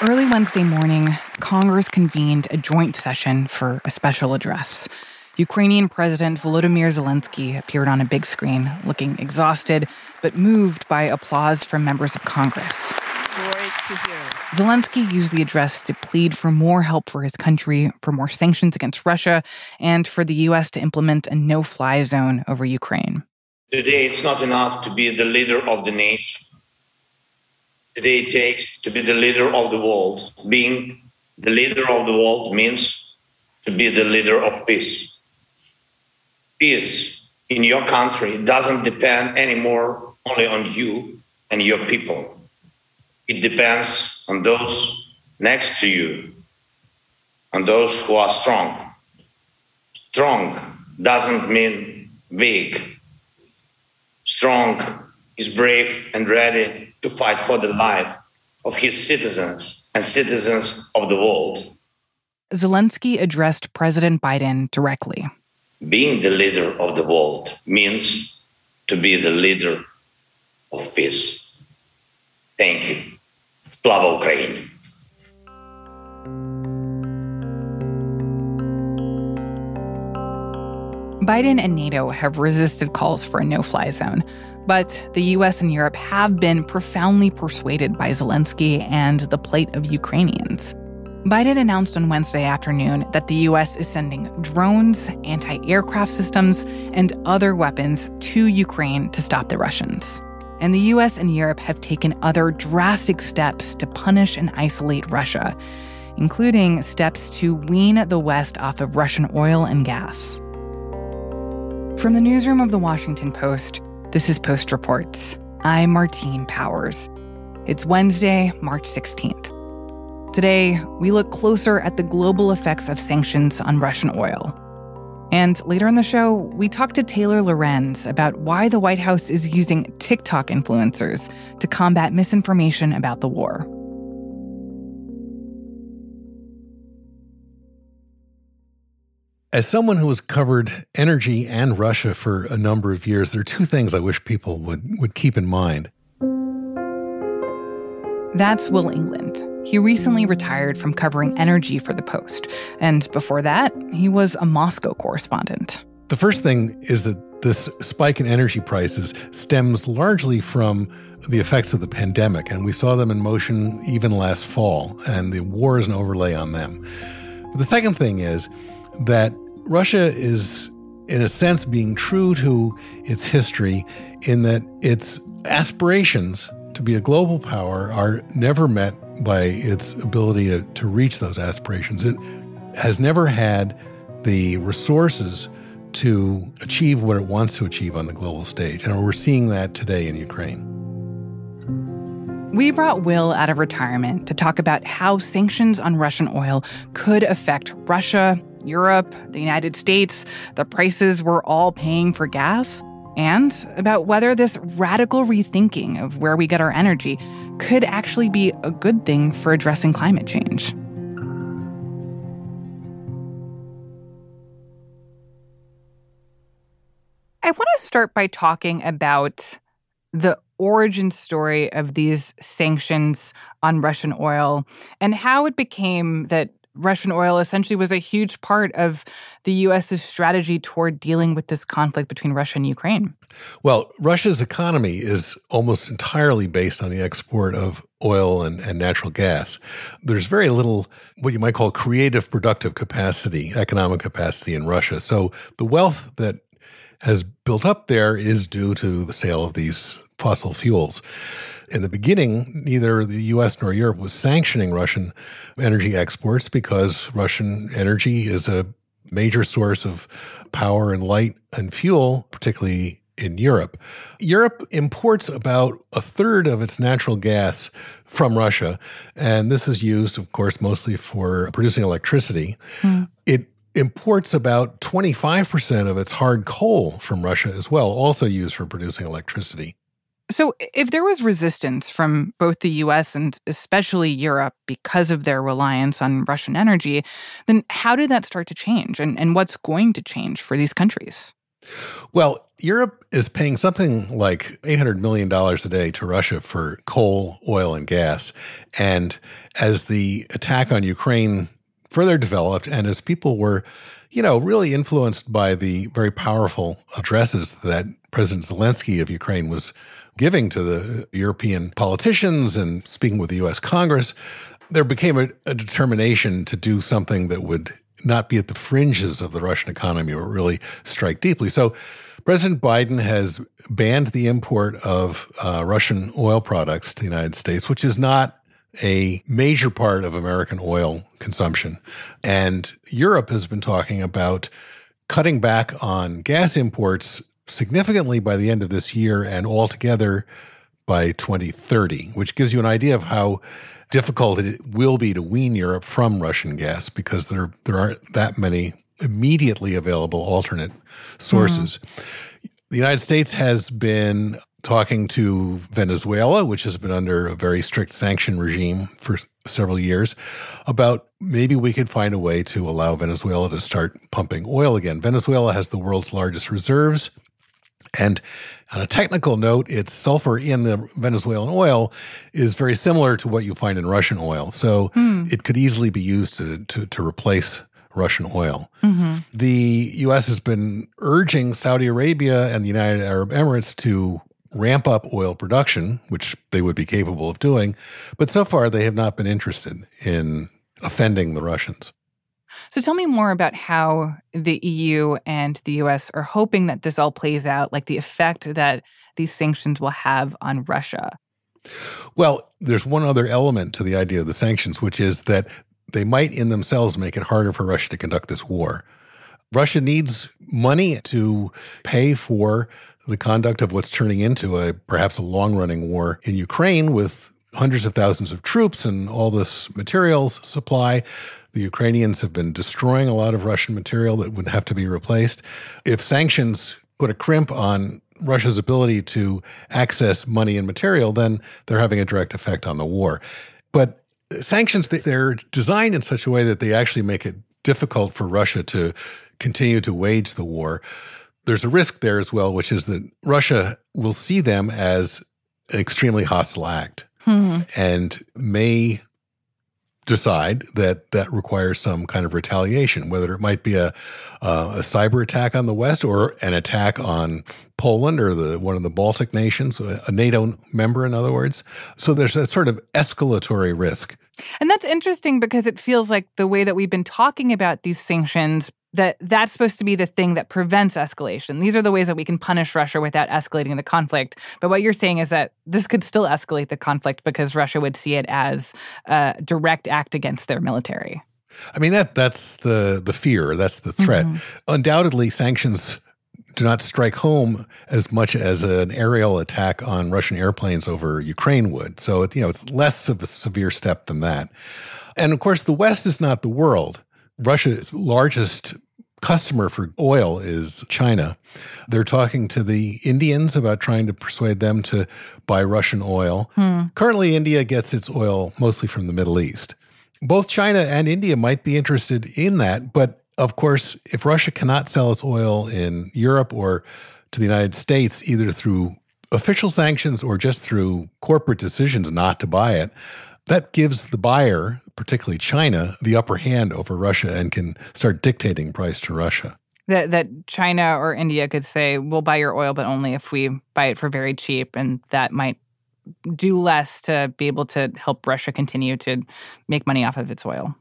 Early Wednesday morning, Congress convened a joint session for a special address. Ukrainian President Volodymyr Zelensky appeared on a big screen, looking exhausted, but moved by applause from members of Congress. Great to hear. Zelensky used the address to plead for more help for his country, for more sanctions against Russia, and for the U.S. to implement a no-fly zone over Ukraine. Today, it's not enough to be the leader of the nation. Today, it takes to be the leader of the world. Being the leader of the world means to be the leader of peace. Peace in your country doesn't depend anymore only on you and your people. It depends on those next to you, on those who are strong. Strong doesn't mean weak. Strong is brave and ready to fight for the life of his citizens and citizens of the world. Zelensky addressed President Biden directly. Being the leader of the world means to be the leader of peace. Thank you. Slava Ukraini. Biden and NATO have resisted calls for a no-fly zone, but the U.S. and Europe have been profoundly persuaded by Zelensky and the plight of Ukrainians. Biden announced on Wednesday afternoon that the U.S. is sending drones, anti-aircraft systems, and other weapons to Ukraine to stop the Russians. And the U.S. and Europe have taken other drastic steps to punish and isolate Russia, including steps to wean the West off of Russian oil and gas. From the newsroom of The Washington Post, this is Post Reports. I'm Martine Powers. It's Wednesday, March 16th. Today, we look closer at the global effects of sanctions on Russian oil. And later in the show, we talk to Taylor Lorenz about why the White House is using TikTok influencers to combat misinformation about the war. As someone who has covered energy and Russia for a number of years, there are two things I wish people would keep in mind. That's Will England. He recently retired from covering energy for The Post. And before that, he was a Moscow correspondent. The first thing is that this spike in energy prices stems largely from the effects of the pandemic. And we saw them in motion even last fall. And the war is an overlay on them. But the second thing is that Russia is, in a sense, being true to its history in that its aspirations to be a global power are never met by its ability to reach those aspirations. It has never had the resources to achieve what it wants to achieve on the global stage. And we're seeing that today in Ukraine. We brought Will out of retirement to talk about how sanctions on Russian oil could affect Russia, Europe, the United States, the prices we're all paying for gas, and about whether this radical rethinking of where we get our energy could actually be a good thing for addressing climate change. I want to start by talking about the origin story of these sanctions on Russian oil and how it became that Russian oil essentially was a huge part of the U.S.'s strategy toward dealing with this conflict between Russia and Ukraine. Well, Russia's economy is almost entirely based on the export of oil and natural gas. There's very little what you might call creative productive capacity, economic capacity in Russia. So the wealth that has built up there is due to the sale of these fossil fuels. In the beginning, neither the U.S. nor Europe was sanctioning Russian energy exports because Russian energy is a major source of power and light and fuel, particularly in Europe. Europe imports about a third of its natural gas from Russia, and this is used, of course, mostly for producing electricity. It imports about 25% of its hard coal from Russia as well, also used for producing electricity. So if there was resistance from both the U.S. and especially Europe because of their reliance on Russian energy, then how did that start to change? And what's going to change for these countries? Well, Europe is paying something like $800 million a day to Russia for coal, oil, and gas. And as the attack on Ukraine further developed and as people were, you know, really influenced by the very powerful addresses that President Zelensky of Ukraine was giving to the European politicians and speaking with the U.S. Congress, there became a determination to do something that would not be at the fringes of the Russian economy, but really strike deeply. So President Biden has banned the import of Russian oil products to the United States, which is not a major part of American oil consumption. And Europe has been talking about cutting back on gas imports significantly by the end of this year and altogether by 2030, which gives you an idea of how difficult it will be to wean Europe from Russian gas because there aren't that many immediately available alternate sources. Mm-hmm. The United States has been talking to Venezuela, which has been under a very strict sanction regime for several years, about maybe we could find a way to allow Venezuela to start pumping oil again. Venezuela has the world's largest reserves. And on a technical note, its sulfur in the Venezuelan oil is very similar to what you find in Russian oil. So it could easily be used to replace Russian oil. Mm-hmm. The U.S. has been urging Saudi Arabia and the United Arab Emirates to ramp up oil production, which they would be capable of doing. But so far, they have not been interested in offending the Russians. So tell me more about how the EU and the U.S. are hoping that this all plays out, like the effect that these sanctions will have on Russia. Well, there's one other element to the idea of the sanctions, which is that they might in themselves make it harder for Russia to conduct this war. Russia needs money to pay for the conduct of what's turning into perhaps a long-running war in Ukraine with hundreds of thousands of troops and all this materials supply. The Ukrainians have been destroying a lot of Russian material that would have to be replaced. If sanctions put a crimp on Russia's ability to access money and material, then they're having a direct effect on the war. But sanctions, they're designed in such a way that they actually make it difficult for Russia to continue to wage the war. There's a risk there as well, which is that Russia will see them as an extremely hostile act and may decide that that requires some kind of retaliation, whether it might be a cyber attack on the West or an attack on Poland or one of the Baltic nations, a NATO member, in other words. So there's a sort of escalatory risk. And that's interesting because it feels like the way that we've been talking about these sanctions, that's supposed to be the thing that prevents escalation. These are the ways that we can punish Russia without escalating the conflict. But what you're saying is that this could still escalate the conflict because Russia would see it as a direct act against their military. I mean, that's the fear. That's the threat. Mm-hmm. Undoubtedly, sanctions do not strike home as much as an aerial attack on Russian airplanes over Ukraine would. So, it's less of a severe step than that. And, of course, the West is not the world. Russia's largest customer for oil is China. They're talking to the Indians about trying to persuade them to buy Russian oil. Currently, India gets its oil mostly from the Middle East. Both China and India might be interested in that, but of course, if Russia cannot sell its oil in Europe or to the United States, either through official sanctions or just through corporate decisions not to buy it, that gives the buyer, particularly China, the upper hand over Russia and can start dictating price to Russia. That China or India could say, we'll buy your oil, but only if we buy it for very cheap. And that might do less to be able to help Russia continue to make money off of its oil.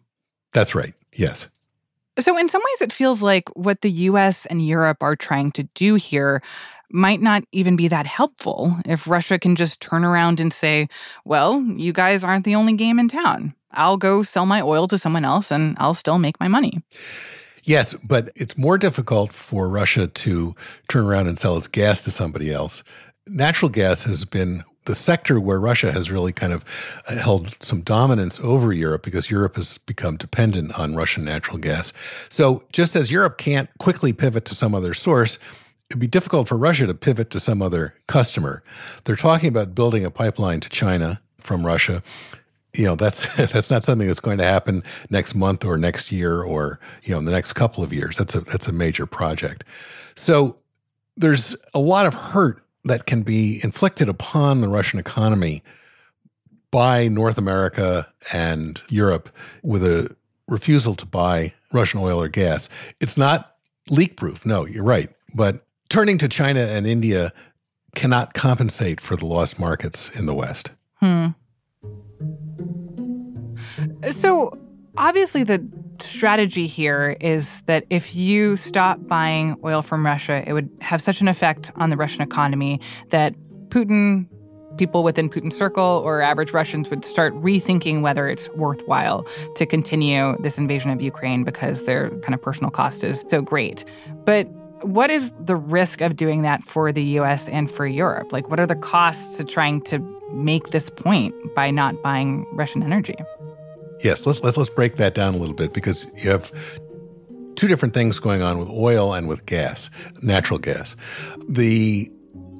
That's right. Yes. So in some ways, it feels like what the U.S. and Europe are trying to do here might not even be that helpful if Russia can just turn around and say, well, you guys aren't the only game in town. I'll go sell my oil to someone else and I'll still make my money. Yes, but it's more difficult for Russia to turn around and sell its gas to somebody else. Natural gas has been the sector where Russia has really kind of held some dominance over Europe because Europe has become dependent on Russian natural gas. So just as Europe can't quickly pivot to some other source, it'd be difficult for Russia to pivot to some other customer. They're talking about building a pipeline to China from Russia. That's not something that's going to happen next month or next year or in the next couple of years. That's a major project. So there's a lot of hurt that can be inflicted upon the Russian economy by North America and Europe with a refusal to buy Russian oil or gas. It's not leak-proof. No, you're right. But turning to China and India cannot compensate for the lost markets in the West. Hmm. So obviously the strategy here is that if you stop buying oil from Russia, it would have such an effect on the Russian economy that Putin, people within Putin's circle, or average Russians would start rethinking whether it's worthwhile to continue this invasion of Ukraine because their kind of personal cost is so great. But what is the risk of doing that for the U.S. and for Europe? Like, what are the costs of trying to make this point by not buying Russian energy? Yes, let's break that down a little bit, because you have two different things going on with oil and with gas, natural gas. The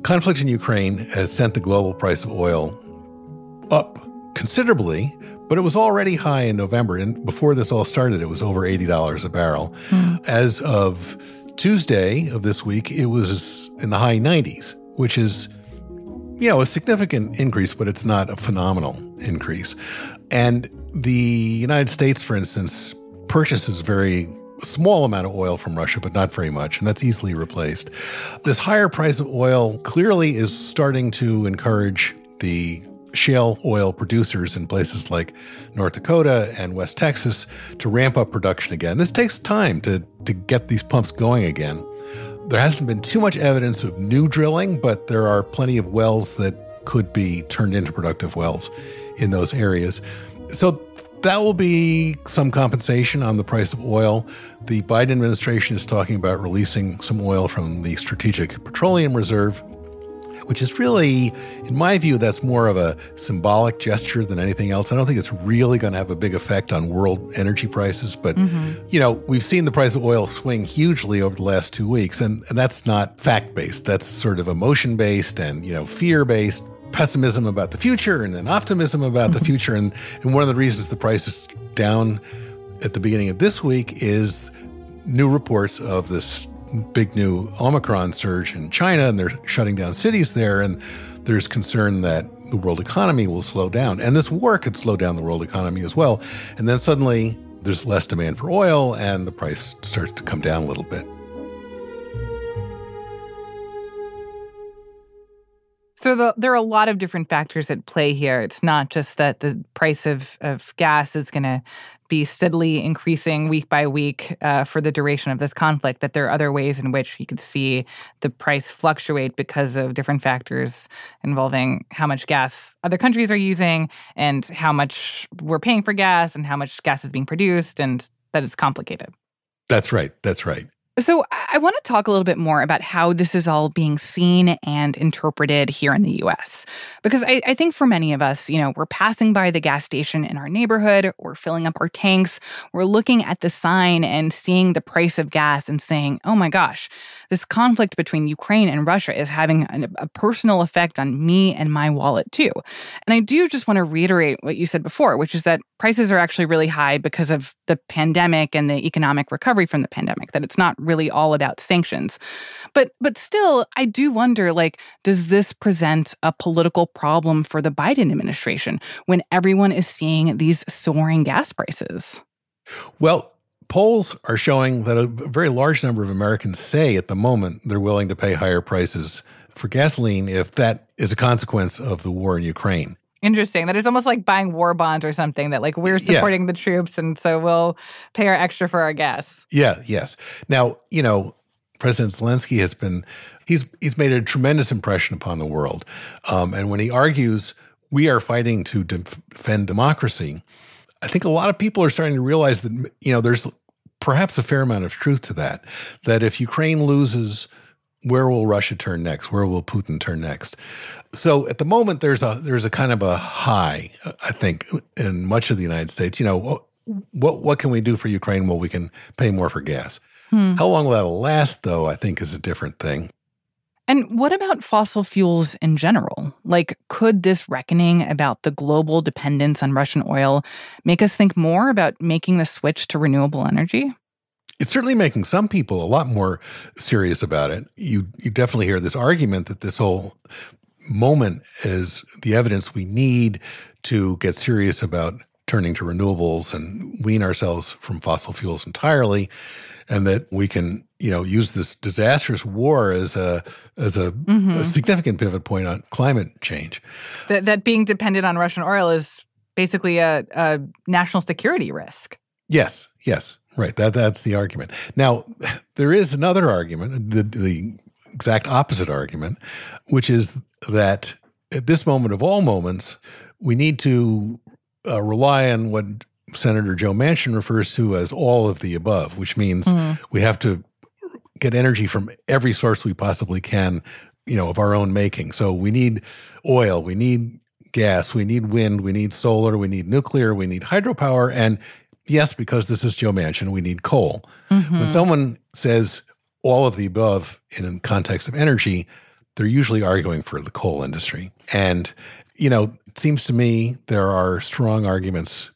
conflict in Ukraine has sent the global price of oil up considerably, but it was already high in November. And before this all started, it was over $80 a barrel. Mm. As of Tuesday of this week, it was in the high 90s, which is, you know, a significant increase, but it's not a phenomenal increase. And the United States, for instance, purchases very small amount of oil from Russia, but not very much, and that's easily replaced. This higher price of oil clearly is starting to encourage the shale oil producers in places like North Dakota and West Texas to ramp up production again. This takes time to get these pumps going again. There hasn't been too much evidence of new drilling, but there are plenty of wells that could be turned into productive wells in those areas. So that will be some compensation on the price of oil. The Biden administration is talking about releasing some oil from the Strategic Petroleum Reserve, which is really, in my view, that's more of a symbolic gesture than anything else. I don't think it's really going to have a big effect on world energy prices. But, you know, we've seen the price of oil swing hugely over the last 2 weeks. And that's not fact-based. That's sort of emotion-based and, you know, fear-based. Pessimism about the future and then optimism about the future. And one of the reasons the price is down at the beginning of this week is new reports of this big new Omicron surge in China, and they're shutting down cities there. And there's concern that the world economy will slow down. And this war could slow down the world economy as well. And then suddenly there's less demand for oil and the price starts to come down a little bit. So there are a lot of different factors at play here. It's not just that the price of gas is going to be steadily increasing week by week for the duration of this conflict, that there are other ways in which you could see the price fluctuate because of different factors involving how much gas other countries are using and how much we're paying for gas and how much gas is being produced, and that it's complicated. That's right. That's right. So I want to talk a little bit more about how this is all being seen and interpreted here in the U.S. Because I think for many of us, you know, we're passing by the gas station in our neighborhood, we're filling up our tanks, we're looking at the sign and seeing the price of gas and saying, oh my gosh, this conflict between Ukraine and Russia is having a personal effect on me and my wallet too. And I do just want to reiterate what you said before, which is that prices are actually really high because of the pandemic and the economic recovery from the pandemic, that it's not really all about sanctions. But still, I do wonder, like, does this present a political problem for the Biden administration when everyone is seeing these soaring gas prices? Well, polls are showing that a very large number of Americans say at the moment they're willing to pay higher prices for gasoline if that is a consequence of the war in Ukraine. Interesting. That is almost like buying war bonds or something, that like we're supporting the troops and so we'll pay our extra for our gas. Yeah, yes. Now, you know, President Zelensky has been, he's made a tremendous impression upon the world. And when he argues we are fighting to defend democracy, I think a lot of people are starting to realize that, you know, there's perhaps a fair amount of truth to that, that if Ukraine loses, where will Russia turn next? Where will Putin turn next? So at the moment, there's a kind of a high, I think, in much of the United States. You know, what can we do for Ukraine? Well, we can pay more for gas. How long will that last, though, I think is a different thing. And what about fossil fuels in general? Like, could this reckoning about the global dependence on Russian oil make us think more about making the switch to renewable energy? It's certainly making some people a lot more serious about it. You definitely hear this argument that this whole moment is the evidence we need to get serious about turning to renewables and wean ourselves from fossil fuels entirely, and that we can, use this disastrous war as a, mm-hmm. a significant pivot point on climate change. That being dependent on Russian oil is basically a national security risk. Yes. Right, that's the argument. Now, there is another argument, the exact opposite argument, which is that at this moment of all moments, we need to rely on what Senator Joe Manchin refers to as all of the above, which means we have to get energy from every source we possibly can, of our own making. So we need oil, we need gas, we need wind, we need solar, we need nuclear, we need hydropower, and yes, because this is Joe Manchin, we need coal. Mm-hmm. When someone says all of the above in the context of energy, they're usually arguing for the coal industry. And, it seems to me there are strong arguments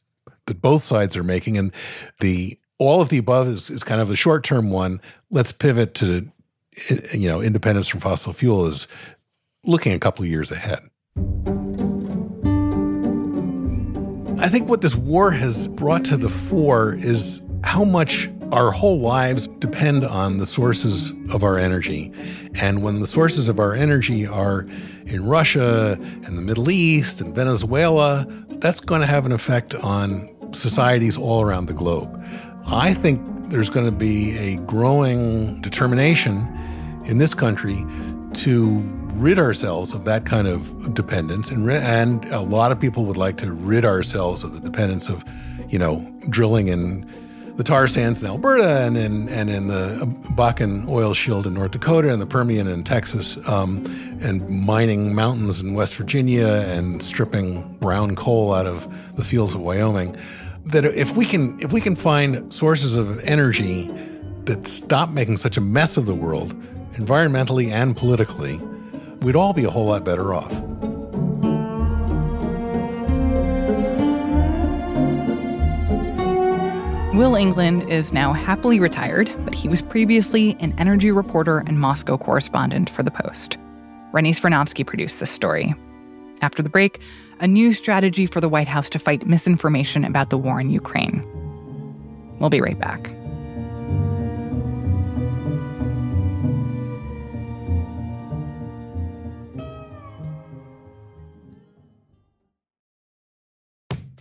that both sides are making. And the all of the above is kind of a short-term one. Let's pivot to, independence from fossil fuel is looking a couple of years ahead. I think what this war has brought to the fore is how much our whole lives depend on the sources of our energy. And when the sources of our energy are in Russia and the Middle East and Venezuela, that's going to have an effect on societies all around the globe. I think there's going to be a growing determination in this country to rid ourselves of that kind of dependence, and a lot of people would like to rid ourselves of the dependence of, drilling in the tar sands in Alberta and in the Bakken oil shield in North Dakota and the Permian in Texas, and mining mountains in West Virginia and stripping brown coal out of the fields of Wyoming. That if we can find sources of energy that stop making such a mess of the world, environmentally and politically, we'd all be a whole lot better off. Will England is now happily retired, but he was previously an energy reporter and Moscow correspondent for The Post. Reni Svernovsky produced this story. After the break, a new strategy for the White House to fight misinformation about the war in Ukraine. We'll be right back.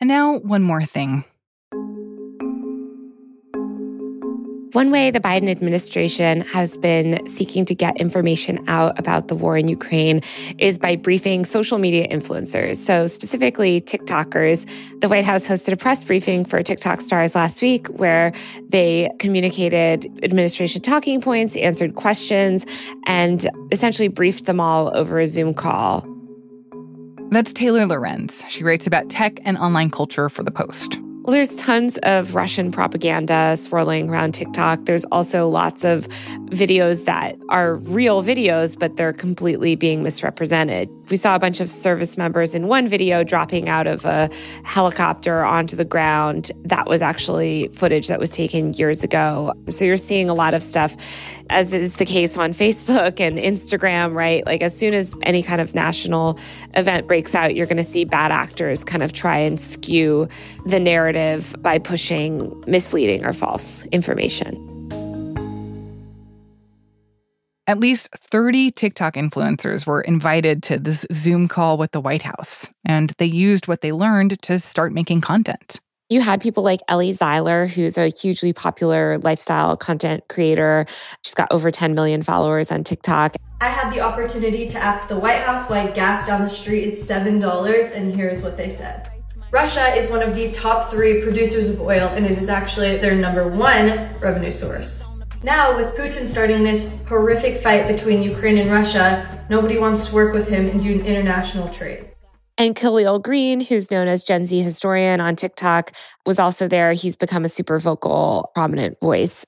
And now, one more thing. One way the Biden administration has been seeking to get information out about the war in Ukraine is by briefing social media influencers, so specifically TikTokers. The White House hosted a press briefing for TikTok stars last week where they communicated administration talking points, answered questions, and essentially briefed them all over a Zoom call. That's Taylor Lorenz. She writes about tech and online culture for The Post. Well, there's tons of Russian propaganda swirling around TikTok. There's also lots of videos that are real videos, but they're completely being misrepresented. We saw a bunch of service members in one video dropping out of a helicopter onto the ground. That was actually footage that was taken years ago. So you're seeing a lot of stuff, as is the case on Facebook and Instagram, right? Like, as soon as any kind of national event breaks out, you're going to see bad actors kind of try and skew the narrative by pushing misleading or false information. At least 30 TikTok influencers were invited to this Zoom call with the White House, and they used what they learned to start making content. You had people like Ellie Zeiler, who's a hugely popular lifestyle content creator. She's got over 10 million followers on TikTok. I had the opportunity to ask the White House why gas down the street is $7, and here's what they said. Russia is one of the top 3 producers of oil, and it is actually their number 1 revenue source. Now, with Putin starting this horrific fight between Ukraine and Russia, nobody wants to work with him and do an international trade. And Khalil Green, who's known as Gen Z historian on TikTok, was also there. He's become a super vocal, prominent voice.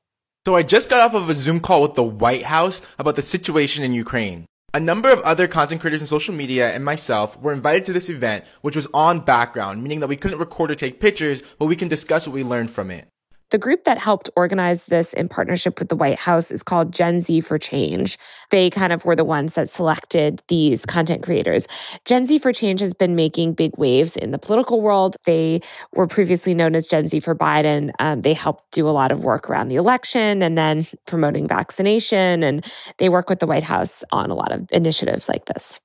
So I just got off of a Zoom call with the White House about the situation in Ukraine. A number of other content creators in social media and myself were invited to this event, which was on background, meaning that we couldn't record or take pictures, but we can discuss what we learned from it. The group that helped organize this in partnership with the White House is called Gen Z for Change. They kind of were the ones that selected these content creators. Gen Z for Change has been making big waves in the political world. They were previously known as Gen Z for Biden. They helped do a lot of work around the election and then promoting vaccination. And they work with the White House on a lot of initiatives like this.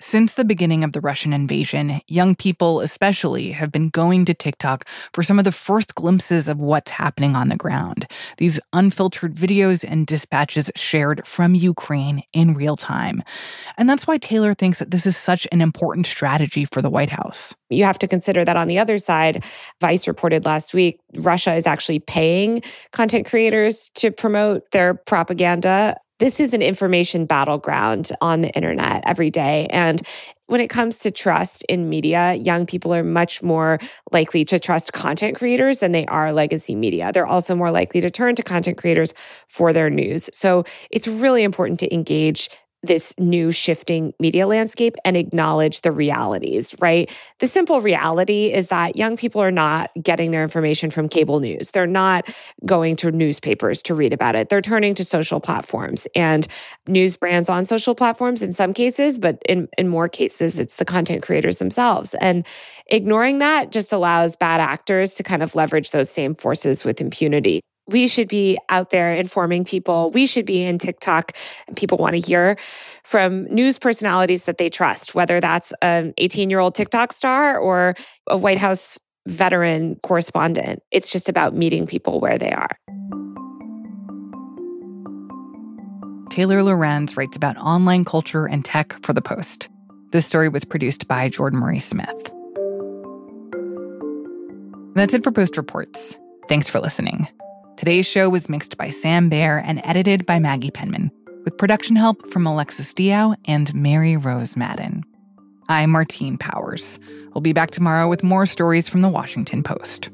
Since the beginning of the Russian invasion, young people especially have been going to TikTok for some of the first glimpses of what's happening on the ground. These unfiltered videos and dispatches shared from Ukraine in real time. And that's why Taylor thinks that this is such an important strategy for the White House. You have to consider that on the other side, Vice reported last week, Russia is actually paying content creators to promote their propaganda. This is an information battleground on the internet every day. And when it comes to trust in media, young people are much more likely to trust content creators than they are legacy media. They're also more likely to turn to content creators for their news. So it's really important to engage this new shifting media landscape and acknowledge the realities, right? The simple reality is that young people are not getting their information from cable news. They're not going to newspapers to read about it. They're turning to social platforms and news brands on social platforms in some cases, but in more cases, it's the content creators themselves. And ignoring that just allows bad actors to kind of leverage those same forces with impunity. We should be out there informing people. We should be in TikTok. People want to hear from news personalities that they trust, whether that's an 18-year-old TikTok star or a White House veteran correspondent. It's just about meeting people where they are. Taylor Lorenz writes about online culture and tech for The Post. This story was produced by Jordan Marie Smith. That's it for Post Reports. Thanks for listening. Today's show was mixed by Sam Baer and edited by Maggie Penman, with production help from Alexis Diao and Mary Rose Madden. I'm Martine Powers. We'll be back tomorrow with more stories from The Washington Post.